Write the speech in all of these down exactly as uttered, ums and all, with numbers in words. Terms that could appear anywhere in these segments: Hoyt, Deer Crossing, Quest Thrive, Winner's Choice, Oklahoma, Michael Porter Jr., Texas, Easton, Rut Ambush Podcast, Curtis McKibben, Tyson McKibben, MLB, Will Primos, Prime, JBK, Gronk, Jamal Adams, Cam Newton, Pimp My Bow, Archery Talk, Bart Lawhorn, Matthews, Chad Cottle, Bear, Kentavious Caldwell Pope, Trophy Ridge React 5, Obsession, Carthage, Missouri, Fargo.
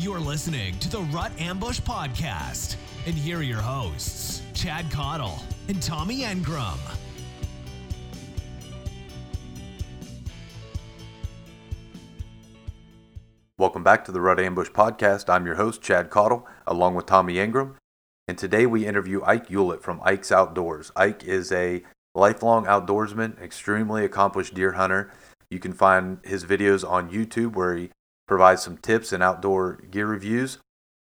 You're listening to the Rut Ambush Podcast. And here are your hosts, Chad Cottle and Tommy Engram. Welcome back to the Rut Ambush Podcast. I'm your host, Chad Cottle, along with Tommy Engram. And today we interview Ike Hewlett from Ike's Outdoors. Ike is a lifelong outdoorsman, extremely accomplished deer hunter. You can find his videos on YouTube where he provides some tips and outdoor gear reviews,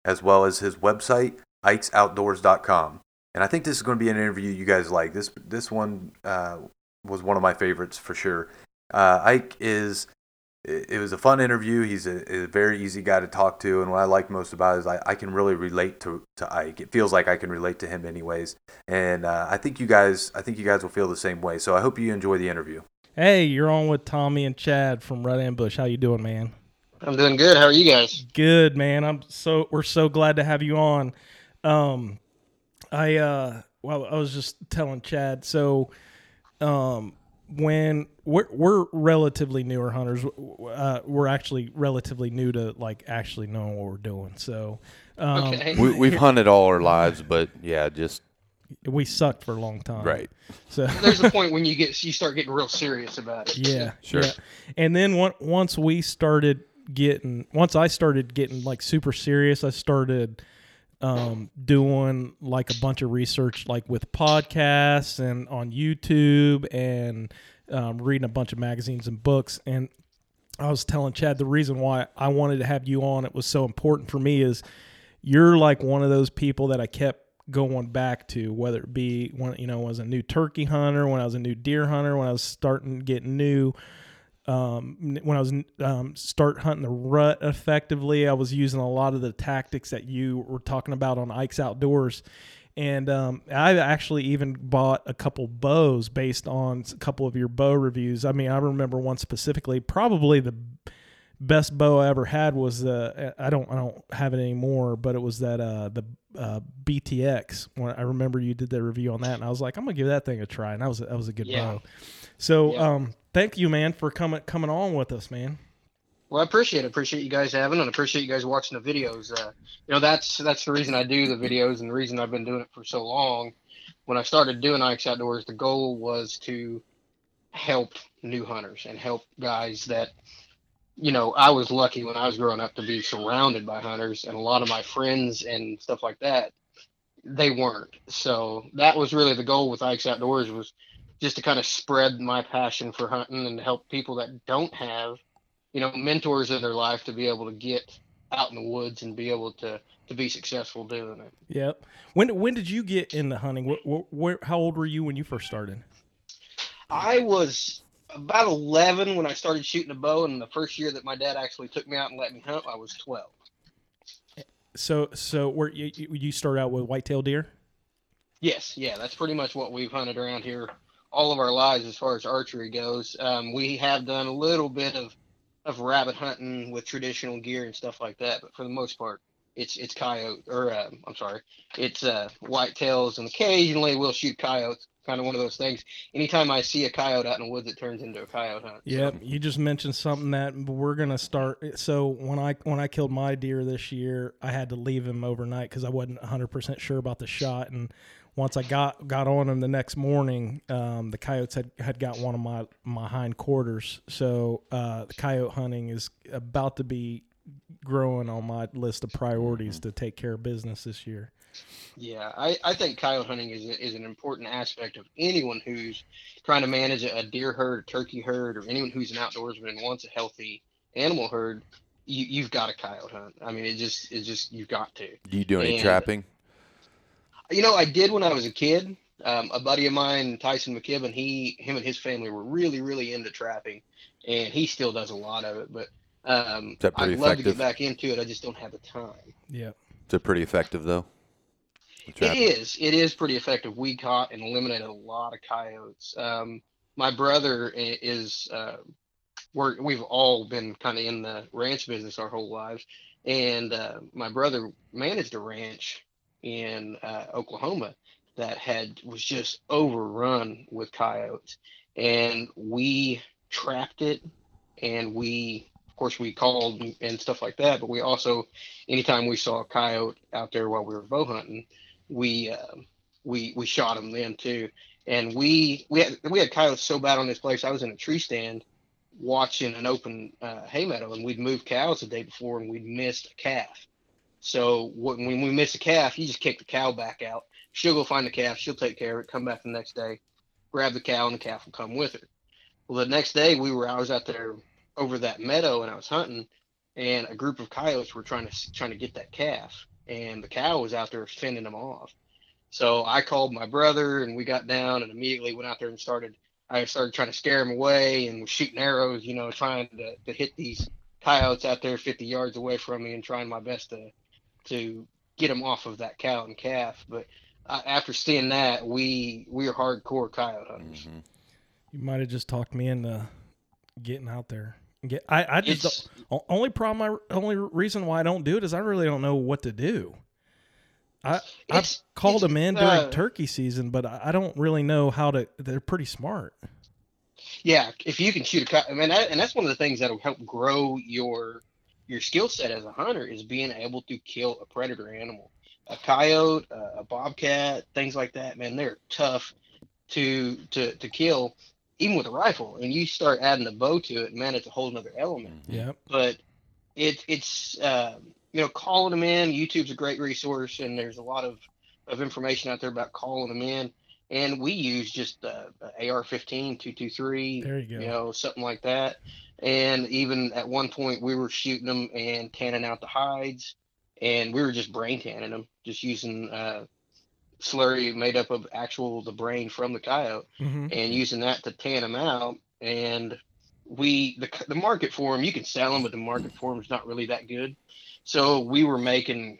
as well as his website, Ike's Outdoors dot com. And I think this is going to be an interview you guys like. This this one uh, was one of my favorites for sure. Uh, Ike is... It was a fun interview. He's a, a very easy guy to talk to. And what I like most about it is I, I can really relate to, to Ike. It feels like I can relate to him anyways. And uh, I think you guys I think you guys will feel the same way. So I hope you enjoy the interview. Hey, you're on with Tommy and Chad from Rut Ambush. How you doing, man? I'm doing good. How are you guys? Good, man. I'm so we're so glad to have you on. Um, I uh, well, I was just telling Chad. So, um. When we're, we're relatively newer hunters, uh, we're actually relatively new to like actually knowing what we're doing. So um, okay. we, we've hunted all our lives, but yeah, just we sucked for a long time, right? So there's a point when you get you start getting real serious about it. Yeah, sure. Yeah. And then one, once we started getting, once I started getting like super serious, I started um, doing like a bunch of research, like with podcasts and on YouTube and, um, reading a bunch of magazines and books. And I was telling Chad, the reason why I wanted to have you on, it was so important for me, is you're like one of those people that I kept going back to, whether it be when, you know, when I was a new turkey hunter, when I was a new deer hunter, when I was starting getting new, Um, when I was, um, start hunting the rut effectively, I was using a lot of the tactics that you were talking about on Ike's Outdoors. And, um, I actually even bought a couple bows based on a couple of your bow reviews. I mean, I remember one specifically, probably the best bow I ever had was, uh, I don't, I don't have it anymore, but it was that, uh, the, uh, B T X. When I remember you did the review on that and I was like, I'm gonna give that thing a try. And that was, that was a good yeah. bow. So, yeah. um, Thank you, man, for coming coming on with us, man. Well, I appreciate it. Appreciate you guys having and appreciate you guys watching the videos. Uh, you know, that's that's the reason I do the videos and the reason I've been doing it for so long. When I started doing Ike's Outdoors, the goal was to help new hunters and help guys that, you know, I was lucky when I was growing up to be surrounded by hunters, and a lot of my friends and stuff like that, they weren't. So that was really the goal with Ike's Outdoors, was just to kind of spread my passion for hunting and help people that don't have, you know, mentors in their life to be able to get out in the woods and be able to, to be successful doing it. Yep. When, when did you get into hunting? Where, where, how old were you when you first started? I was about eleven when I started shooting a bow, and the first year that my dad actually took me out and let me hunt, I was twelve. So, so were you, you start out with whitetail deer? Yes. Yeah. That's pretty much what we've hunted around here all of our lives as far as archery goes. Um, we have done a little bit of, of rabbit hunting with traditional gear and stuff like that, but for the most part, it's it's coyote, or uh, I'm sorry, it's uh, whitetails, and occasionally we'll shoot coyotes. Kind of one of those things. Anytime I see a coyote out in the woods, it turns into a coyote hunt. Yep, so. You just mentioned something that we're gonna start. So when I when I killed my deer this year, I had to leave him overnight because I wasn't one hundred percent sure about the shot. And once I got, got on him the next morning, um, the coyotes had, had got one of my, my hindquarters. So uh, the coyote hunting is about to be growing on my list of priorities to take care of business this year. Yeah, I, I think coyote hunting is is an important aspect of anyone who's trying to manage a deer herd, a turkey herd, or anyone who's an outdoorsman and wants a healthy animal herd. You, you've got to coyote hunt. I mean, it just it's just you've got to. Do you do any and, trapping? You know, I did when I was a kid. Um, a buddy of mine, Tyson McKibben, he, him and his family were really, really into trapping, and he still does a lot of it. But um, I'd love effective? to get back into it. I just don't have the time. Yeah, is it pretty effective though? It is. It is pretty effective. We caught and eliminated a lot of coyotes. Um, my brother is. Uh, we're, we've all been kind of in the ranch business our whole lives, and uh, my brother managed a ranch in uh, Oklahoma that had was just overrun with coyotes, and we trapped it, and we of course, we called and, and stuff like that. But we also, anytime we saw a coyote out there while we were bow hunting, we uh, we we shot them then too. And we we had we had coyotes so bad on this place. I was in a tree stand watching an open uh, hay meadow, and we'd moved cows the day before, and we'd missed a calf. So when we miss a calf, you just kick the cow back out. She'll go find the calf. She'll take care of it. Come back the next day, grab the cow, and the calf will come with her. Well, the next day we were I was out there over that meadow, and I was hunting, and a group of coyotes were trying to trying to get that calf, and the cow was out there fending them off. So I called my brother, and we got down and immediately went out there and started. I started trying to scare them away and was shooting arrows, you know, trying to, to hit these coyotes out there fifty yards away from me and trying my best to to get them off of that cow and calf. But uh, after seeing that, we we are hardcore coyote hunters. Mm-hmm. You might have just talked me into getting out there. Get I, I just don't, only problem I only reason why I don't do it is I really don't know what to do. I I've called them in during uh, turkey season, but I don't really know how to. They're pretty smart. Yeah, if you can shoot a coyote, I mean, that, and that's one of the things that'll help grow your your skill set as a hunter is being able to kill a predator animal, a coyote, uh, a bobcat, things like that. Man, they're tough to to to kill, even with a rifle. And you start adding a bow to it, man, it's a whole other element. Yeah. But it it's. Uh, You know, calling them in, YouTube's a great resource, and there's a lot of, of information out there about calling them in. And we use just uh, A R fifteen, two two three, there you go. You know, something like that. And even at one point, we were shooting them and tanning out the hides, and we were just brain tanning them, just using uh, slurry made up of actual the brain from the coyote, mm-hmm. and using that to tan them out. And we the the market for them, you can sell them, but the market for them is not really that good. So we were making,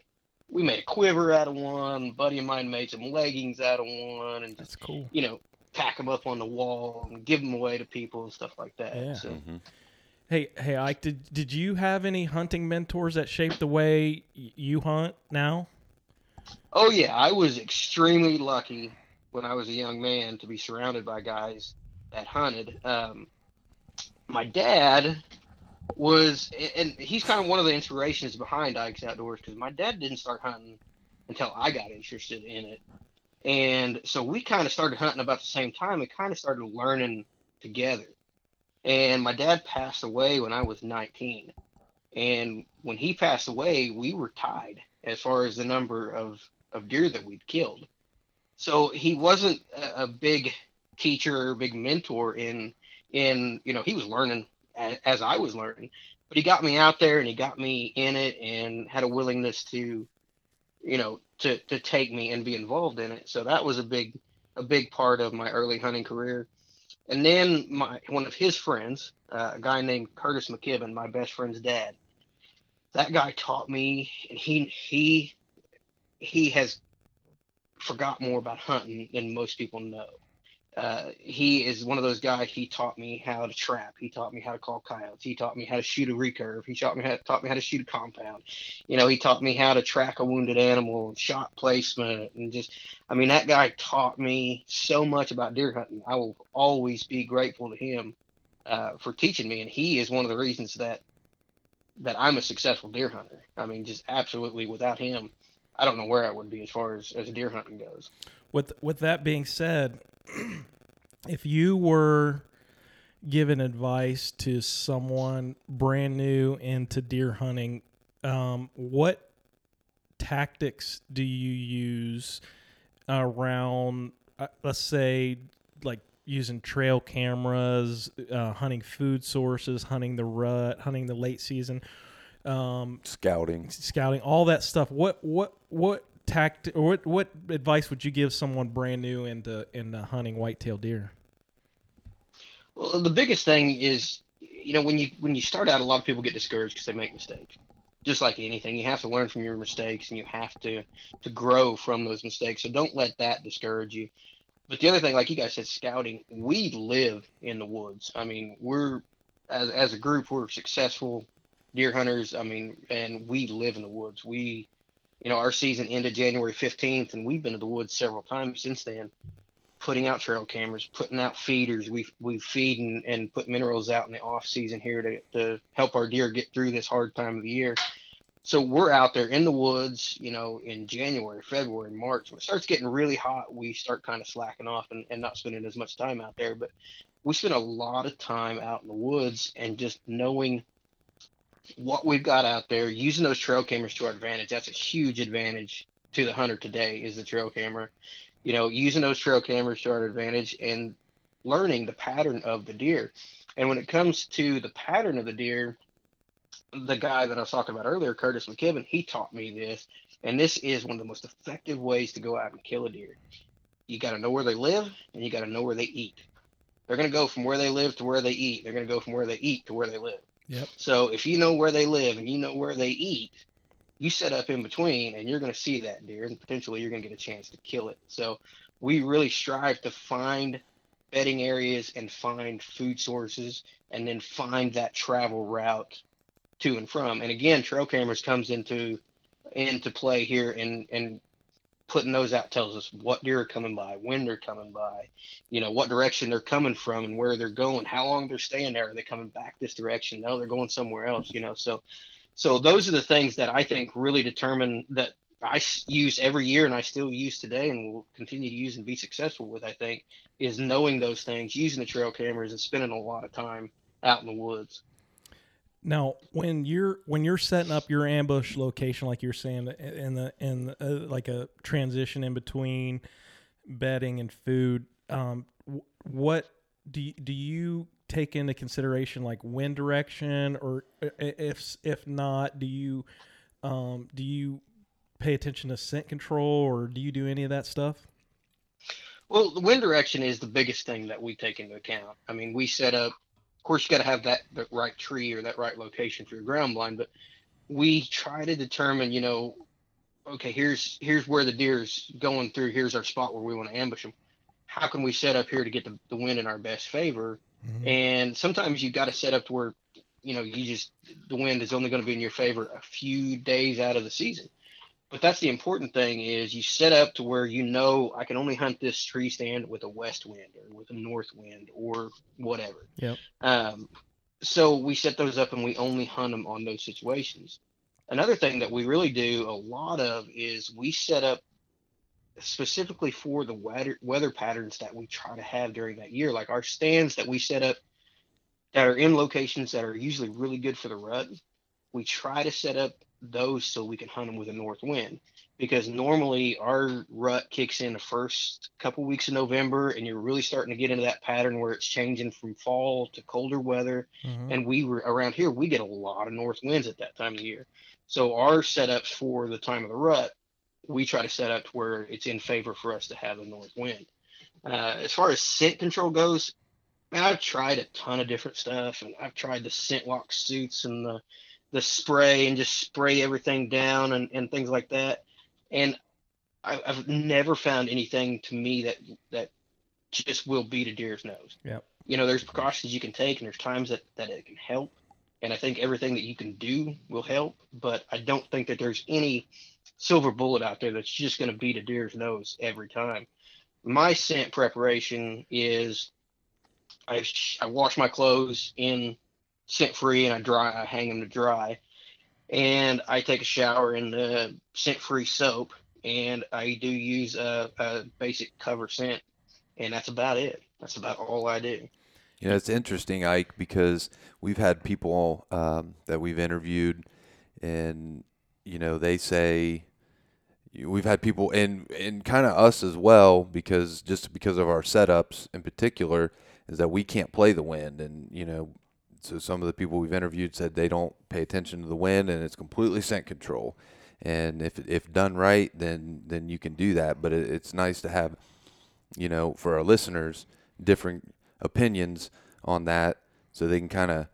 we made a quiver out of one. A buddy of mine made some leggings out of one, and that's cool. You know, tack them up on the wall and give them away to people and stuff like that. Yeah. So. Mm-hmm. Hey, hey, Ike, did did you have any hunting mentors that shaped the way you hunt now? Oh yeah, I was extremely lucky when I was a young man to be surrounded by guys that hunted. Um, my dad. was and he's kind of one of the inspirations behind Ike's Outdoors, because my dad didn't start hunting until I got interested in it, and so we kind of started hunting about the same time and kind of started learning together. And my dad passed away when I was nineteen, and when he passed away, we were tied as far as the number of of deer that we'd killed. So he wasn't a, a big teacher, big mentor in in you know, he was learning as I was learning, but he got me out there and he got me in it and had a willingness to, you know, to, to take me and be involved in it. So that was a big, a big part of my early hunting career. And then my, one of his friends, uh, a guy named Curtis McKibben, my best friend's dad, that guy taught me, and he, he, he has forgot more about hunting than most people know. Uh, he is one of those guys. He taught me how to trap. He taught me how to call coyotes. He taught me how to shoot a recurve. He taught me how to, taught me how to shoot a compound. You know, he taught me how to track a wounded animal and shot placement. And just, I mean, that guy taught me so much about deer hunting. I will always be grateful to him uh, for teaching me. And he is one of the reasons that, that I'm a successful deer hunter. I mean, just absolutely without him, I don't know where I would be as far as, as deer hunting goes. With, with that being said, if you were giving advice to someone brand new into deer hunting, um, what tactics do you use around, uh, let's say, like using trail cameras, uh, hunting food sources, hunting the rut, hunting the late season, um, scouting, scouting, all that stuff? What, what, what? Tactic, or what, what advice would you give someone brand new into in hunting whitetail deer? Well, the biggest thing is, you know, when you when you start out, a lot of people get discouraged because they make mistakes. Just like anything, you have to learn from your mistakes, and you have to to grow from those mistakes. So don't let that discourage you. But the other thing, like you guys said, scouting. We live in the woods. I mean, we're as as a group, we're successful deer hunters. I mean, and we live in the woods. We You know, our season ended January fifteenth, and we've been to the woods several times since then. putting out trail cameras, putting out feeders. We we feed and, and put minerals out in the off season here to, to help our deer get through this hard time of the year. So we're out there in the woods, you know, in January, February, March. When it starts getting really hot, we start kind of slacking off and, and not spending as much time out there. But we spend a lot of time out in the woods and just knowing what we've got out there, using those trail cameras to our advantage. That's a huge advantage to the hunter today, is the trail camera. You know, using those trail cameras to our advantage and learning the pattern of the deer. And when it comes to the pattern of the deer, the guy that I was talking about earlier, Curtis McKibben, he taught me this. And this is one of the most effective ways to go out and kill a deer. You got to know where they live and you got to know where they eat. They're going to go from where they live to where they eat. They're going to go from where they eat to where they live. Yep. So if you know where they live and you know where they eat, you set up in between and you're going to see that deer and potentially you're going to get a chance to kill it. So we really strive to find bedding areas and find food sources and then find that travel route to and from. And again, trail cameras comes into into play here, and and putting those out tells us what deer are coming by, when they're coming by, you know, what direction they're coming from and where they're going, how long they're staying there. Are they coming back this direction? No, they're going somewhere else, you know. So so those are the things that I think really determine, that I use every year and I still use today and will continue to use and be successful with, I think, is knowing those things, using the trail cameras and spending a lot of time out in the woods. Now, when you're when you're setting up your ambush location, like you're saying, in the in the, uh, like a transition in between bedding and food, um, what do you, do you take into consideration, like wind direction, or if if not, do you um, do you pay attention to scent control, or do you do any of that stuff? Well, the wind direction is the biggest thing that we take into account. I mean, we set up. Of course, you got to have that, that right tree or that right location for your ground blind, but we try to determine, you know, okay, here's here's where the deer's going through. Here's our spot where we want to ambush them. How can we set up here to get the, the wind in our best favor? Mm-hmm. And sometimes you've got to set up to where, you know, you just the wind is only going to be in your favor a few days out of the season. But that's the important thing, is you set up to where, you know, I can only hunt this tree stand with a west wind or with a north wind or whatever. Yep. Um, so we set those up and we only hunt them on those situations. Another thing that we really do a lot of is we set up specifically for the weather, weather patterns that we try to have during that year. Like our stands that we set up that are in locations that are usually really good for the rut, we try to set up those so we can hunt them with a north wind, because normally our rut kicks in the first couple weeks of November and you're really starting to get into that pattern where it's changing from fall to colder weather. Mm-hmm. And we were around here, we get a lot of north winds at that time of year. So our setups for the time of the rut, we try to set up where it's in favor for us to have a north wind. Uh, as far as scent control goes, man, I've tried a ton of different stuff, and I've tried the scent lock suits and the the spray and just spray everything down and, and things like that. And I, I've never found anything to me that, that just will beat a deer's nose. Yep. You know, there's precautions you can take and there's times that, that it can help. And I think everything that you can do will help, but I don't think that there's any silver bullet out there that's just going to beat a deer's nose every time. My scent preparation is I, I wash my clothes in scent free and I dry, I hang them to dry, and I take a shower in the scent free soap, and I do use a, a basic cover scent, and that's about it. That's about all I do. You know, it's interesting, Ike, because we've had people um, that we've interviewed, and you know, they say we've had people, and and kind of us as well, because just because of our setups in particular, is that we can't play the wind, and you know. So some of the people we've interviewed said they don't pay attention to the wind, and it's completely scent control. And if if done right, then then you can do that. But it, it's nice to have, you know, for our listeners, different opinions on that, so they can kind of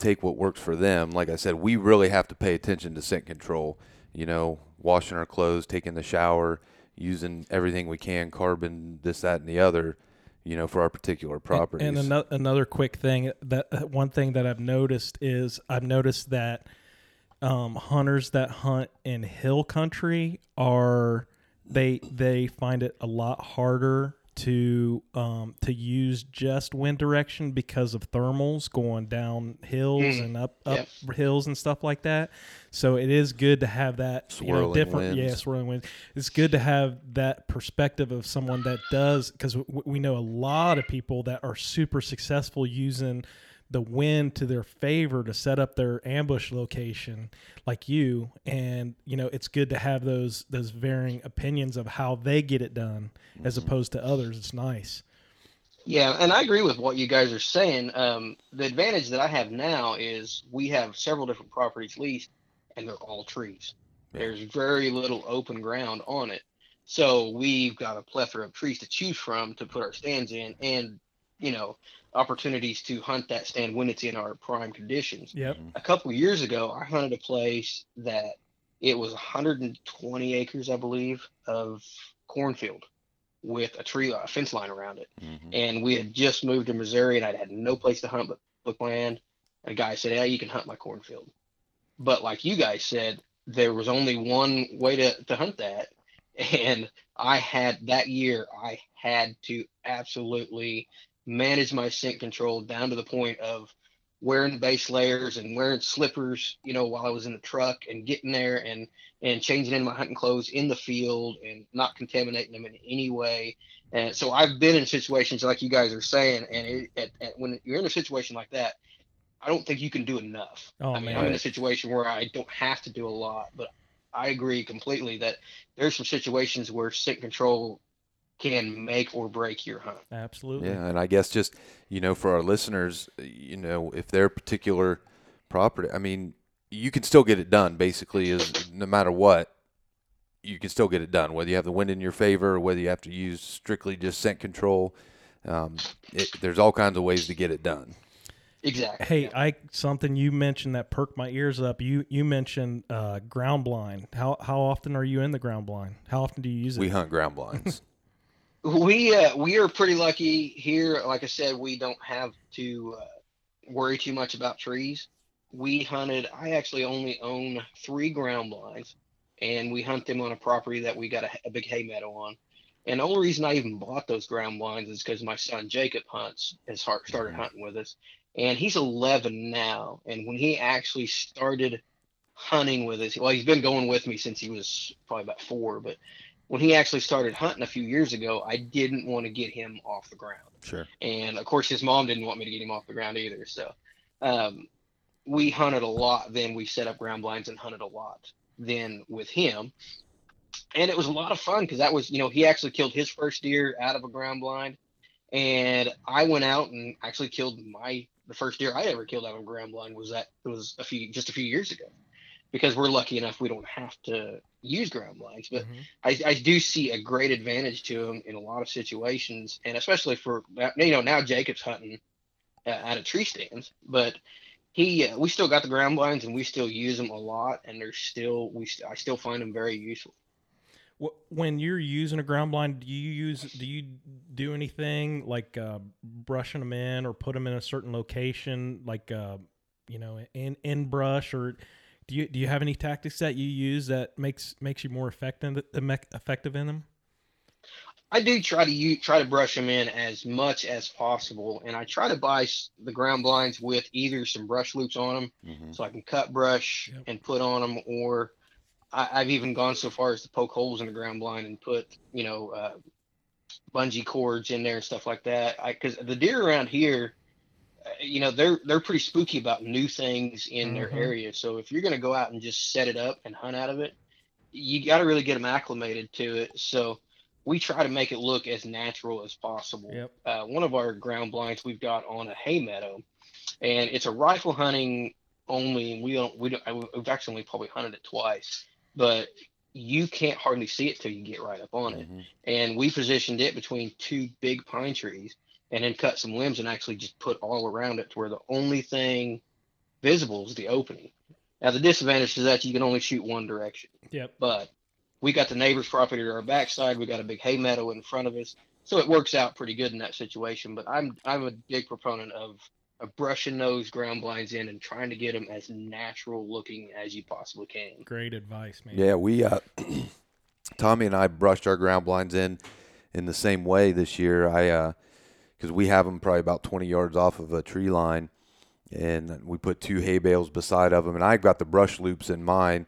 take what works for them. Like I said, we really have to pay attention to scent control. You know, washing our clothes, taking the shower, using everything we can, carbon, this, that, and the other. You know, for our particular properties. And, and another, another quick thing, that one thing that I've noticed is I've noticed that um, hunters that hunt in hill country are, they, they find it a lot harder to um, to use just wind direction because of thermals going down hills mm. and up up yes. hills and stuff like that. So it is good to have that swirling, you know, different winds. Yeah, swirling winds. It's good to have that perspective of someone that does, because w- we know a lot of people that are super successful using the wind to their favor to set up their ambush location, like you. And, you know, it's good to have those those varying opinions of how they get it done as opposed to others. It's nice. Yeah, and I agree with what you guys are saying. Um, the advantage that I have now is we have several different properties leased, and they're all trees. Yeah. There's very little open ground on it. So we've got a plethora of trees to choose from to put our stands in, and, you know, opportunities to hunt that stand when it's in our prime conditions. Yep. A couple of years ago, I hunted a place that it was one hundred twenty acres, I believe, of cornfield with a tree, a fence line around it. Mm-hmm. And we had just moved to Missouri, and I had no place to hunt but public land. And a guy said, "Hey, you can hunt my cornfield." But like you guys said, there was only one way to, to hunt that. And I had that year, I had to absolutely manage my scent control down to the point of wearing base layers and wearing slippers, you know, while I was in the truck, and getting there and, and changing in my hunting clothes in the field and not contaminating them in any way. And so I've been in situations like you guys are saying, and it, at, at, when you're in a situation like that, I don't think you can do enough. Oh, I mean, man. I'm in a situation where I don't have to do a lot, but I agree completely that there's some situations where scent control can make or break your hunt. Absolutely. Yeah, and I guess just, you know, for our listeners, you know, if their particular property, I mean, you can still get it done basically, is no matter what, you can still get it done, whether you have the wind in your favor or whether you have to use strictly just scent control. Um, it, there's all kinds of ways to get it done. Exactly. Hey, yeah. Ike, something you mentioned that perked my ears up. You you mentioned uh, ground blind. How how often are you in the ground blind? How often do you use it? We hunt ground blinds. We uh, we are pretty lucky here. Like I said, we don't have to uh, worry too much about trees. We hunted, I actually only own three ground blinds, and we hunt them on a property that we got a, a big hay meadow on. And the only reason I even bought those ground blinds is because my son Jacob hunts, has heart, started mm-hmm. hunting with us, and he's eleven now. And when he actually started hunting with us, well, he's been going with me since he was probably about four, but when he actually started hunting a few years ago, I didn't want to get him off the ground. Sure. And of course his mom didn't want me to get him off the ground either. So, um, we hunted a lot. Then we set up ground blinds and hunted a lot then with him. And it was a lot of fun, 'cause that was, you know, he actually killed his first deer out of a ground blind, and I went out and actually killed my, the first deer I ever killed out of a ground blind was that it was a few, just a few years ago. Because we're lucky enough, we don't have to use ground blinds. But mm-hmm. I, I do see a great advantage to them in a lot of situations, and especially for, you know, now Jacob's hunting uh, out of tree stands. But he, uh, we still got the ground blinds, and we still use them a lot, and they're still, we, st- I still find them very useful. When you're using a ground blind, do you use, do you do anything like uh, brushing them in or put them in a certain location, like uh, you know, in in brush or? Do you do you have any tactics that you use that makes makes you more effective effective in them? I do try to use, try to brush them in as much as possible, and I try to buy the ground blinds with either some brush loops on them, mm-hmm. so I can cut brush yep. and put on them, or I, I've even gone so far as to poke holes in the ground blind and put, you know, uh, bungee cords in there and stuff like that. Because the deer around here, you know, they're they're pretty spooky about new things in mm-hmm. their area. So if you're going to go out and just set it up and hunt out of it, you got to really get them acclimated to it. So we try to make it look as natural as possible. Yep. Uh, one of our ground blinds we've got on a hay meadow, and it's a rifle hunting only. We don't we don't we've actually probably hunted it twice, but you can't hardly see it till you get right up on mm-hmm. it. And we positioned it between two big pine trees, and then cut some limbs and actually just put all around it to where the only thing visible is the opening. Now, the disadvantage to that, you can only shoot one direction. Yep. But we got the neighbor's property to our backside. We got a big hay meadow in front of us. So it works out pretty good in that situation. But I'm I'm a big proponent of, of brushing those ground blinds in and trying to get them as natural looking as you possibly can. Great advice, man. Yeah, we uh, Tommy and I brushed our ground blinds in in the same way this year. I uh, because we have them probably about twenty yards off of a tree line, and we put two hay bales beside of them. And I got the brush loops in mine,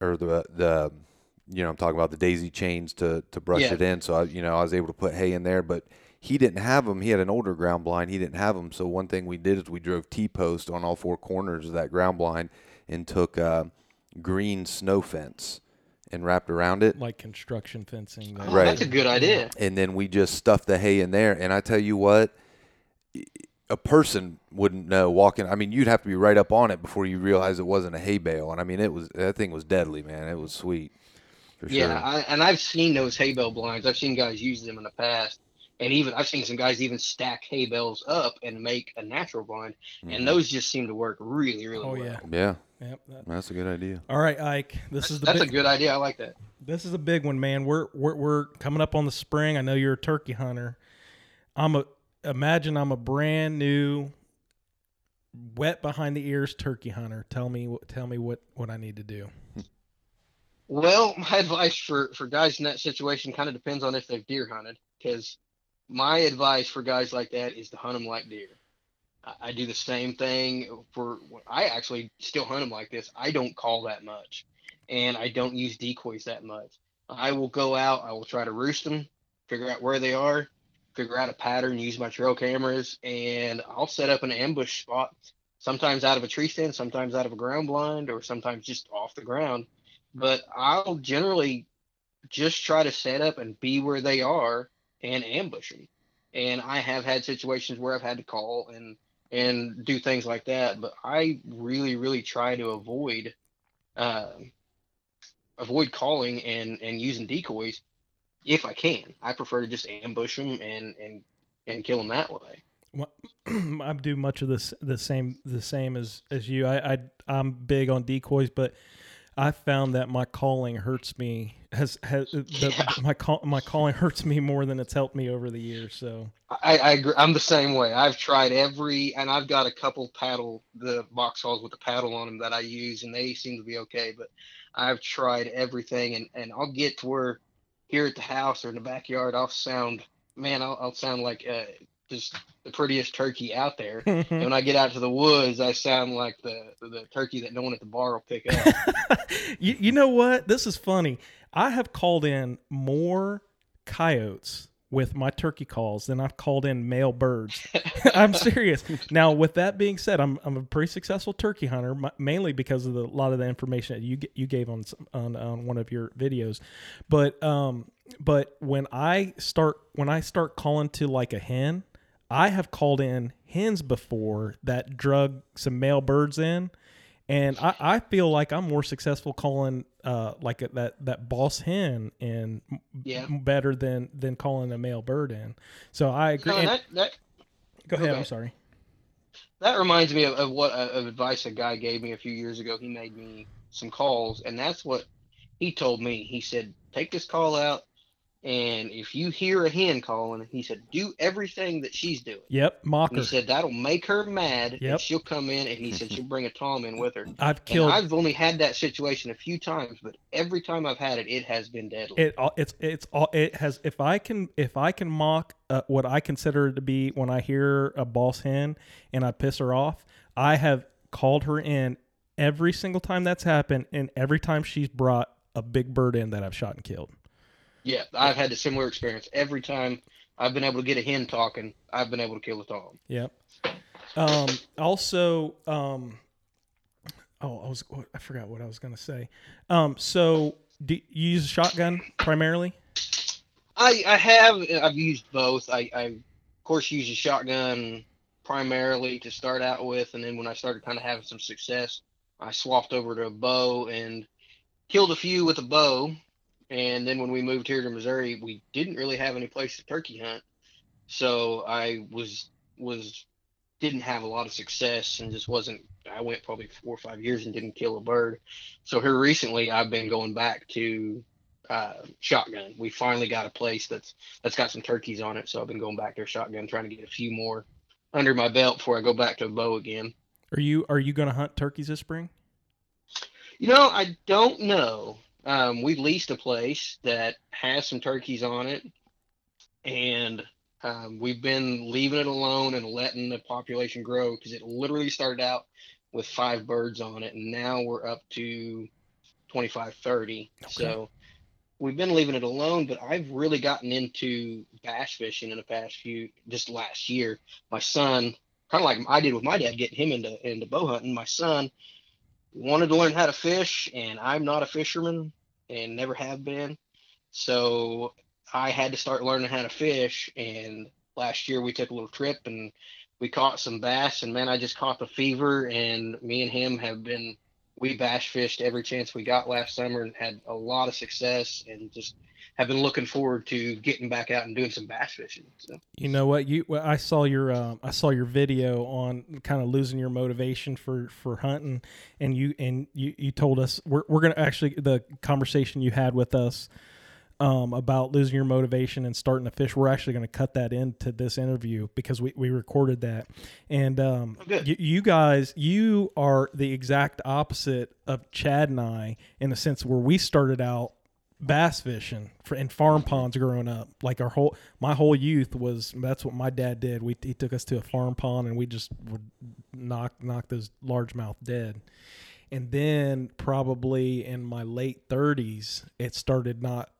or the the you know I'm talking about the daisy chains to to brush yeah. it in. So I, you know I was able to put hay in there, but he didn't have them. He had an older ground blind. He didn't have them. So one thing we did is we drove T-post on all four corners of that ground blind and took uh, green snow fence and wrapped around it, like construction fencing. Oh, right. That's a good idea. And then we just stuffed the hay in there. And I tell you what, a person wouldn't know walking. I mean, you'd have to be right up on it before you realize it wasn't a hay bale. And I mean, it was, that thing was deadly, man. It was sweet. For sure. Yeah. I, and I've seen those hay bale blinds. I've seen guys use them in the past. And even I've seen some guys even stack hay bales up and make a natural blind. Mm-hmm. And those just seem to work really, really oh, well. Yeah. Yeah. Yep, that, that's a good idea. All right, Ike. This that's, is the that's big, a good idea. I like that. This is a big one, man. We're we're we're coming up on the spring. I know you're a turkey hunter. I'm a imagine I'm a brand new, wet behind the ears turkey hunter. Tell me tell me what, what I need to do. Well, my advice for, for guys in that situation kind of depends on if they've deer hunted, because my advice for guys like that is to hunt them like deer. I do the same thing for, I actually still hunt them like this. I don't call that much, and I don't use decoys that much. I will go out, I will try to roost them, figure out where they are, figure out a pattern, use my trail cameras, and I'll set up an ambush spot, sometimes out of a tree stand, sometimes out of a ground blind, or sometimes just off the ground. But I'll generally just try to set up and be where they are and ambush them. And I have had situations where I've had to call and and do things like that, but I really, really try to avoid uh, avoid calling and, and using decoys if I can. I prefer to just ambush them and and, and kill them that way. Well, I do much of this the same the same as, as you. I, I I'm big on decoys, but I found that my calling hurts me. Has has the, yeah. my call, my calling hurts me more than it's helped me over the years. So I, I agree. I'm the same way. I've tried every, and I've got a couple paddle the box saws with a paddle on them that I use, and they seem to be okay. But I've tried everything, and, and I'll get to where here at the house or in the backyard, I'll sound man, I'll, I'll sound like uh, just the prettiest turkey out there. And when I get out to the woods, I sound like the the turkey that no one at the bar will pick up. you you know what? This is funny. I have called in more coyotes with my turkey calls than I've called in male birds. I'm serious. Now, with that being said, I'm I'm a pretty successful turkey hunter, mainly because of the, a lot of the information that you you gave on on, on one of your videos. But um, but when I start when I start calling to like a hen, I have called in hens before that drug some male birds in. And I, I feel like I'm more successful calling uh, like a, that that boss hen in yeah. better than, than calling a male bird in. So I agree. No, that, that, go ahead. Okay. I'm sorry. That reminds me of, of what uh, of advice a guy gave me a few years ago. He made me some calls, and that's what he told me. He said, take this call out, and if you hear a hen calling, he said, do everything that she's doing. Yep, mock her. He said, that'll make her mad, yep. and she'll come in, and he said, she'll bring a tom in with her. I've killed. And I've only had that situation a few times, but every time I've had it, it has been deadly. It it's it's it has. If I can if I can mock uh, what I consider to be when I hear a boss hen and I piss her off, I have called her in every single time that's happened, and every time she's brought a big bird in that I've shot and killed. Yeah, I've had a similar experience. Every time I've been able to get a hen talking, I've been able to kill a tom. Yep. Um, also, um, oh, I was I forgot what I was going to say. Um, so, do you use a shotgun primarily? I I have. I've used both. I, I of course use a shotgun primarily to start out with, and then when I started kind of having some success, I swapped over to a bow and killed a few with a bow. And then when we moved here to Missouri, we didn't really have any place to turkey hunt. So I was, was, didn't have a lot of success and just wasn't, I went probably four or five years and didn't kill a bird. So here recently I've been going back to uh, shotgun. We finally got a place that's, that's got some turkeys on it. So I've been going back there shotgun, trying to get a few more under my belt before I go back to a bow again. Are you, are you going to hunt turkeys this spring? You know, I don't know. Um, we leased a place that has some turkeys on it, and um, we've been leaving it alone and letting the population grow, because it literally started out with five birds on it, and now we're up to twenty-five, thirty. Okay. So we've been leaving it alone, but I've really gotten into bass fishing in the past few, just last year. My son, kind of like I did with my dad, getting him into, into bow hunting, my son wanted to learn how to fish, and I'm not a fisherman and never have been. So I had to start learning how to fish. And last year we took a little trip and we caught some bass, and man, I just caught the fever, and me and him have been, we bass fished every chance we got last summer and had a lot of success, and just have been looking forward to getting back out and doing some bass fishing. So. You know what? You, well, I saw your, um, I saw your video on kind of losing your motivation for, for hunting, and you, and you, you told us we're, we're going to actually, the conversation you had with us, um, about losing your motivation and starting to fish, we're actually going to cut that into this interview, because we, we recorded that. And, um, oh, you, you guys, you are the exact opposite of Chad and I, in a sense where we started out bass fishing for in farm ponds growing up. Like our whole, my whole youth was, that's what my dad did. We, he took us to a farm pond and we just would knock, knock those largemouth dead. And then probably in my late thirties, it started not,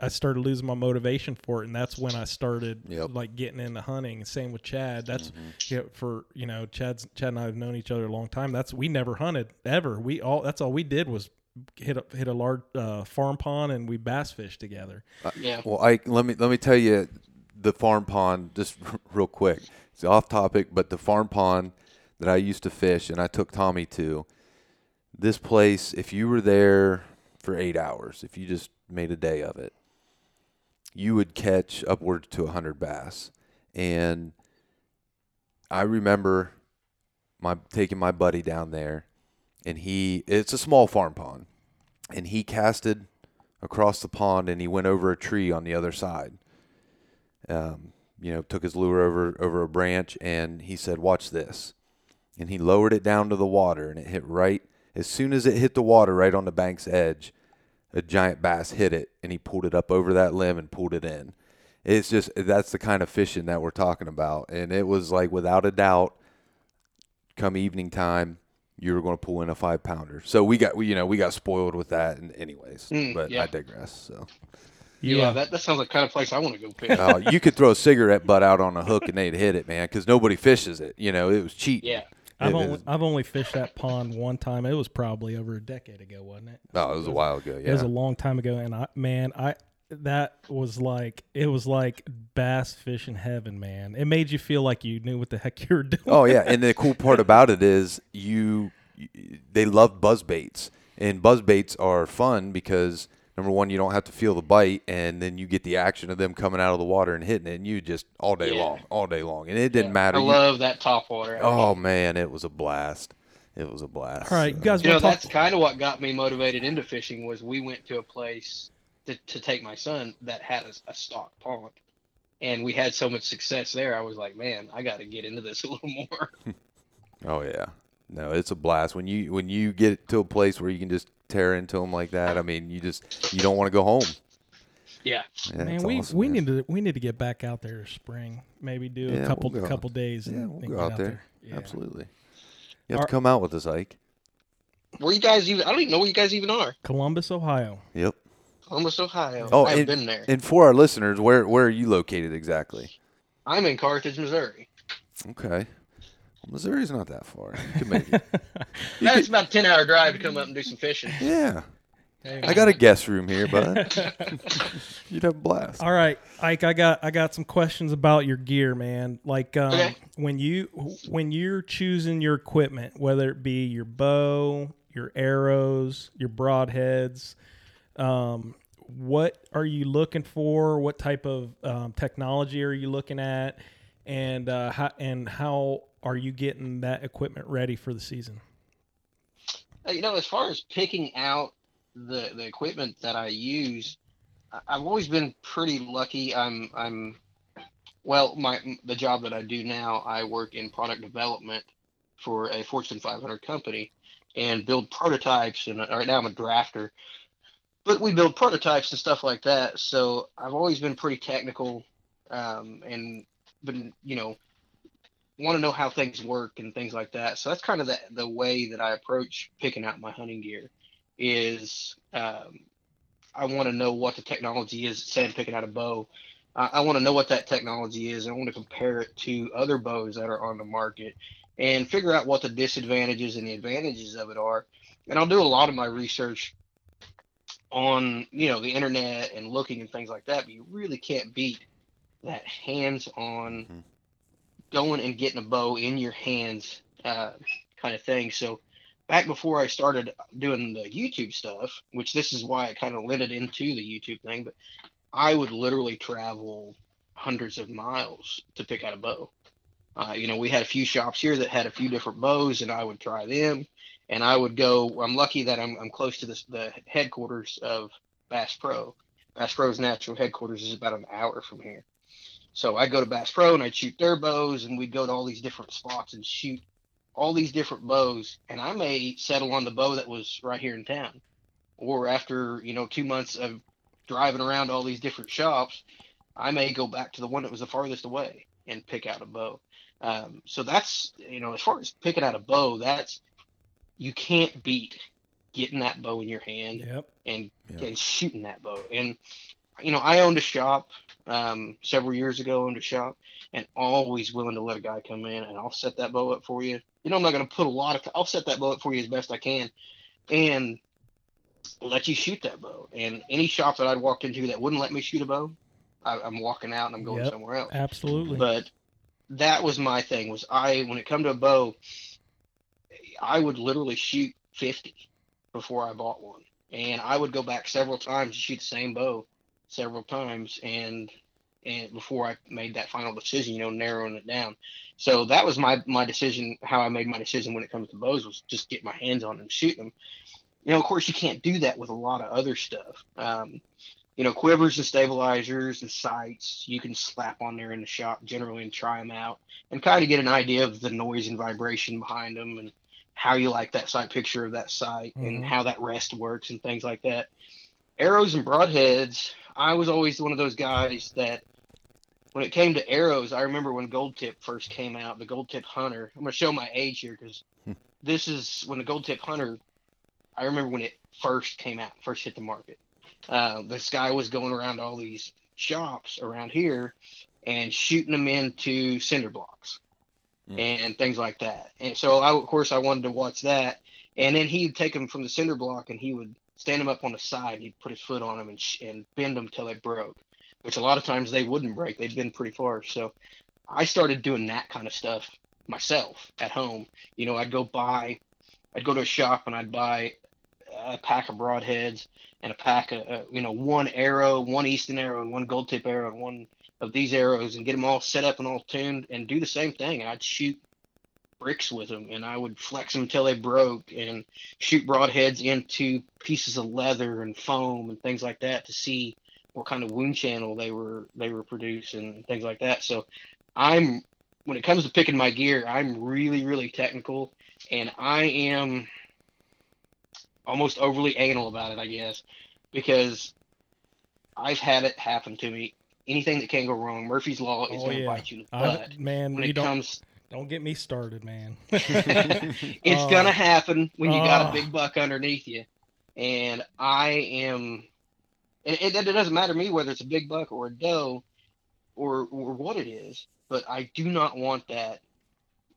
I started losing my motivation for it, and that's when I started yep. like getting into hunting. Same with Chad. That's mm-hmm. you know, for you know Chad's Chad and I have known each other a long time. That's we never hunted ever. We all that's all we did was hit a hit a large uh, farm pond and we bass fished together. Uh, yeah. Well, Ike, let me let me tell you the farm pond just real quick. It's off topic, but the farm pond that I used to fish and I took Tommy to, this place, if you were there for eight hours, if you just made a day of it, you would catch upwards to one hundred bass. And I remember my taking my buddy down there, and he it's a small farm pond, and he casted across the pond and he went over a tree on the other side, um you know took his lure over over a branch, and he said, "Watch this," and he lowered it down to the water, and it hit right as soon as it hit the water right on the bank's edge. A giant bass hit it, and he pulled it up over that limb and pulled it in. It's just, that's the kind of fishing that we're talking about. And it was like, without a doubt, come evening time, you were going to pull in a five pounder. So we got, we, you know, we got spoiled with that. And anyways, mm, but yeah. I digress. So you, yeah, uh, that, that sounds like the kind of place I want to go fish. Uh, you could throw a cigarette butt out on a hook and they'd hit it, man. 'Cause nobody fishes it. You know, it was cheating. Yeah. I've only, I've only fished that pond one time. It was probably over a decade ago, wasn't it? No, it was a while ago, yeah. It was a long time ago, and I, man, I that was like, it was like bass fishing heaven, man. It made you feel like you knew what the heck you were doing. Oh, yeah, and the cool part about it is you, they love buzz baits, and buzz baits are fun because, number one, you don't have to feel the bite, and then you get the action of them coming out of the water and hitting it, and you just all day yeah. long, all day long. And it didn't yeah. matter. I love that top water. Oh, man, it was a blast. It was a blast. All right, you guys. You know, talk- that's kind of what got me motivated into fishing was we went to a place to, to take my son that had a, a stock pond, and we had so much success there. I was like, man, I got to get into this a little more. Oh, yeah. No, it's a blast. When you when you get to a place where you can just tear into them like that, I mean, you just you don't want to go home. Yeah, yeah man, we awesome, we man. need to we need to get back out there spring. Maybe do yeah, a couple we'll couple out. days. Yeah, and we'll go out, out there. there. Yeah. Absolutely. You have Our, to come out with us, Ike. Where you guys even? I don't even know where you guys even are. Columbus, Ohio. Yep. Columbus, Ohio. Oh, I've been there. And for our listeners, where where are you located exactly? I'm in Carthage, Missouri. Okay. Missouri's not that far. You can make it. That's could... about a ten-hour drive to come up and do some fishing. Yeah. I got a guest room here, bud. You'd have a blast. All right, Ike, I got I got some questions about your gear, man. Like um, okay. when you when you're choosing your equipment, whether it be your bow, your arrows, your broadheads, um, what are you looking for? What type of um, technology are you looking at? And uh, how, and how are you getting that equipment ready for the season? You know, as far as picking out the, the equipment that I use, I've always been pretty lucky. I'm, I'm, well, my, the job that I do now, I work in product development for a Fortune five hundred company and build prototypes. And right now I'm a drafter, but we build prototypes and stuff like that. So I've always been pretty technical um, and but you know, want to know how things work and things like that. So that's kind of the, the way that I approach picking out my hunting gear is um, I want to know what the technology is. Say I'm picking out a bow, I, I want to know what that technology is. And I want to compare it to other bows that are on the market and figure out what the disadvantages and the advantages of it are. And I'll do a lot of my research on, you know, the internet and looking and things like that, but you really can't beat that hands-on mm-hmm. going and getting a bow in your hands uh, kind of thing. So back before I started doing the YouTube stuff, which this is why I kind of led it into the YouTube thing, but I would literally travel hundreds of miles to pick out a bow. Uh, you know, we had a few shops here that had a few different bows, and I would try them. And I would go, I'm lucky that I'm I'm close to this, the headquarters of Bass Pro. Bass Pro's natural headquarters is about an hour from here. So I go to Bass Pro and I'd shoot their bows, and we'd go to all these different spots and shoot all these different bows. And I may settle on the bow that was right here in town. Or after, you know, two months of driving around all these different shops, I may go back to the one that was the farthest away and pick out a bow. Um, so that's, you know, as far as picking out a bow, that's, you can't beat getting that bow in your hand yep. and, yep. and shooting that bow. And, you know, I owned a shop um, several years ago, owned a shop, and always willing to let a guy come in and I'll set that bow up for you. You know, I'm not going to put a lot of, I'll set that bow up for you as best I can and let you shoot that bow. And any shop that I'd walked into that wouldn't let me shoot a bow, I, I'm walking out and I'm going yep. somewhere else. Absolutely. But that was my thing was I, when it come to a bow, I would literally shoot fifty before I bought one. And I would go back several times and shoot the same bow several times. And, and before I made that final decision, you know, narrowing it down. So that was my, my decision, how I made my decision when it comes to bows was just get my hands on them, shoot them. You know, of course you can't do that with a lot of other stuff. Um, you know, quivers and stabilizers and sights, you can slap on there in the shop generally and try them out and kind of get an idea of the noise and vibration behind them and how you like that sight picture of that sight mm-hmm. and how that rest works and things like that. Arrows and broadheads, I was always one of those guys that when it came to arrows, I remember when Gold Tip first came out, the Gold Tip Hunter. I'm going to show my age here because this is when the Gold Tip Hunter, I remember when it first came out, first hit the market. Uh, this guy was going around all these shops around here and shooting them into cinder blocks. And things like that. And so, I, of course, I wanted to watch that. And then he'd take them from the cinder block and he would stand them up on the side and he'd put his foot on them and, sh- and bend them till they broke, which a lot of times they wouldn't break. They'd bend pretty far. So I started doing that kind of stuff myself at home. You know, I'd go buy, I'd go to a shop and I'd buy a pack of broadheads and a pack of, uh, you know, one arrow, one Easton arrow, and one gold tip arrow, and one of these arrows and get them all set up and all tuned and do the same thing. And I'd shoot bricks with them and I would flex them until they broke and shoot broadheads into pieces of leather and foam and things like that to see what kind of wound channel they were, they were producing and things like that. So I'm, when it comes to picking my gear, I'm really, really technical and I am almost overly anal about it, I guess, because I've had it happen to me. Anything that can go wrong, Murphy's Law is oh, going to yeah. bite you in the butt. I, man, when it don't, comes, don't get me started, man. It's uh, going to happen when you uh, got a big buck underneath you. And I am, and it, it doesn't matter to me whether it's a big buck or a doe or, or what it is, but I do not want that,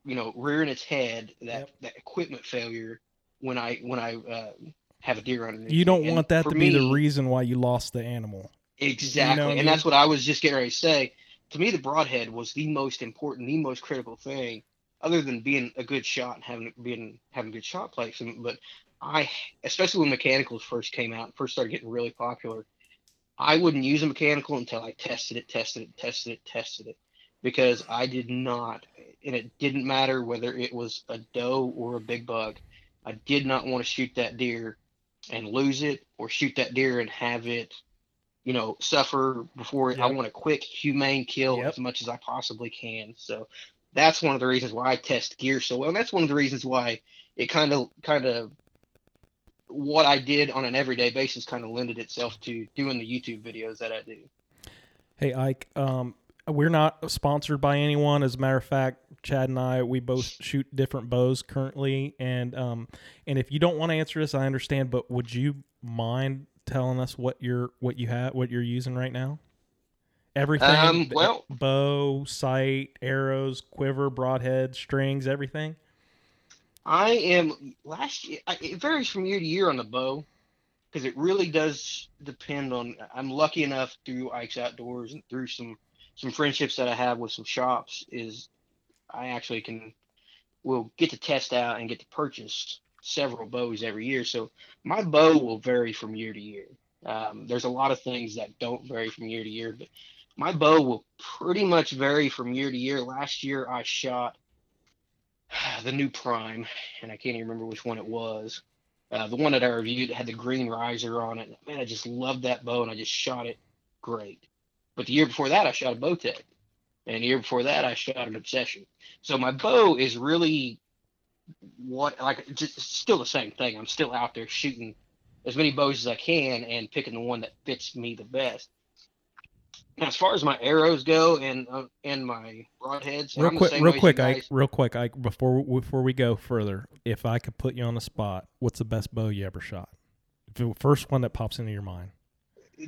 you know, rearing its head, that, yep. that equipment failure when I, when I uh, have a deer underneath you. You don't and want that to be me, the reason why you lost the animal. Exactly. You know, and that's what I was just getting ready to say. To me, the broadhead was the most important, the most critical thing other than being a good shot and having being, having good shot placement. But I, especially when mechanicals first came out, first started getting really popular, I wouldn't use a mechanical until I tested it, tested it, tested it, tested it, because I did not, and it didn't matter whether it was a doe or a big buck. I did not want to shoot that deer and lose it or shoot that deer and have it, you know, suffer before yep. I want a quick, humane kill yep. as much as I possibly can. So that's one of the reasons why I test gear so well. And that's one of the reasons why it kind of, kind of what I did on an everyday basis kind of lended itself to doing the YouTube videos that I do. Hey, Ike, um, We're not sponsored by anyone. As a matter of fact, Chad and I, we both shoot different bows currently. And um, and if you don't want to answer this, I understand. But would you mind telling us what you're what you have, what you're using right now? Everything. Um, well, bow, sight, arrows, quiver, broadhead, strings, everything. I am last year. It varies from year to year on the bow, because it really does depend on. I'm lucky enough through Ike's Outdoors and through some. Some friendships that I have with some shops is I actually can will get to test out and get to purchase several bows every year. So my bow will vary from year to year. Um, there's a lot of things that don't vary from year to year, but my bow will pretty much vary from year to year. Last year I shot the new Prime, and I can't even remember which one it was. Uh, the one that I reviewed had the green riser on it. Man, I just loved that bow, and I just shot it great. But the year before that, I shot a Bowtech. And the year before that, I shot an Obsession. So my bow is really what, like, just still the same thing. I'm still out there shooting as many bows as I can and picking the one that fits me the best. Now, as far as my arrows go and uh, and my broadheads, real I'm quick, real quick, Ike, real quick, Ike, before before we go further, if I could put you on the spot, what's the best bow you ever shot? The first one that pops into your mind.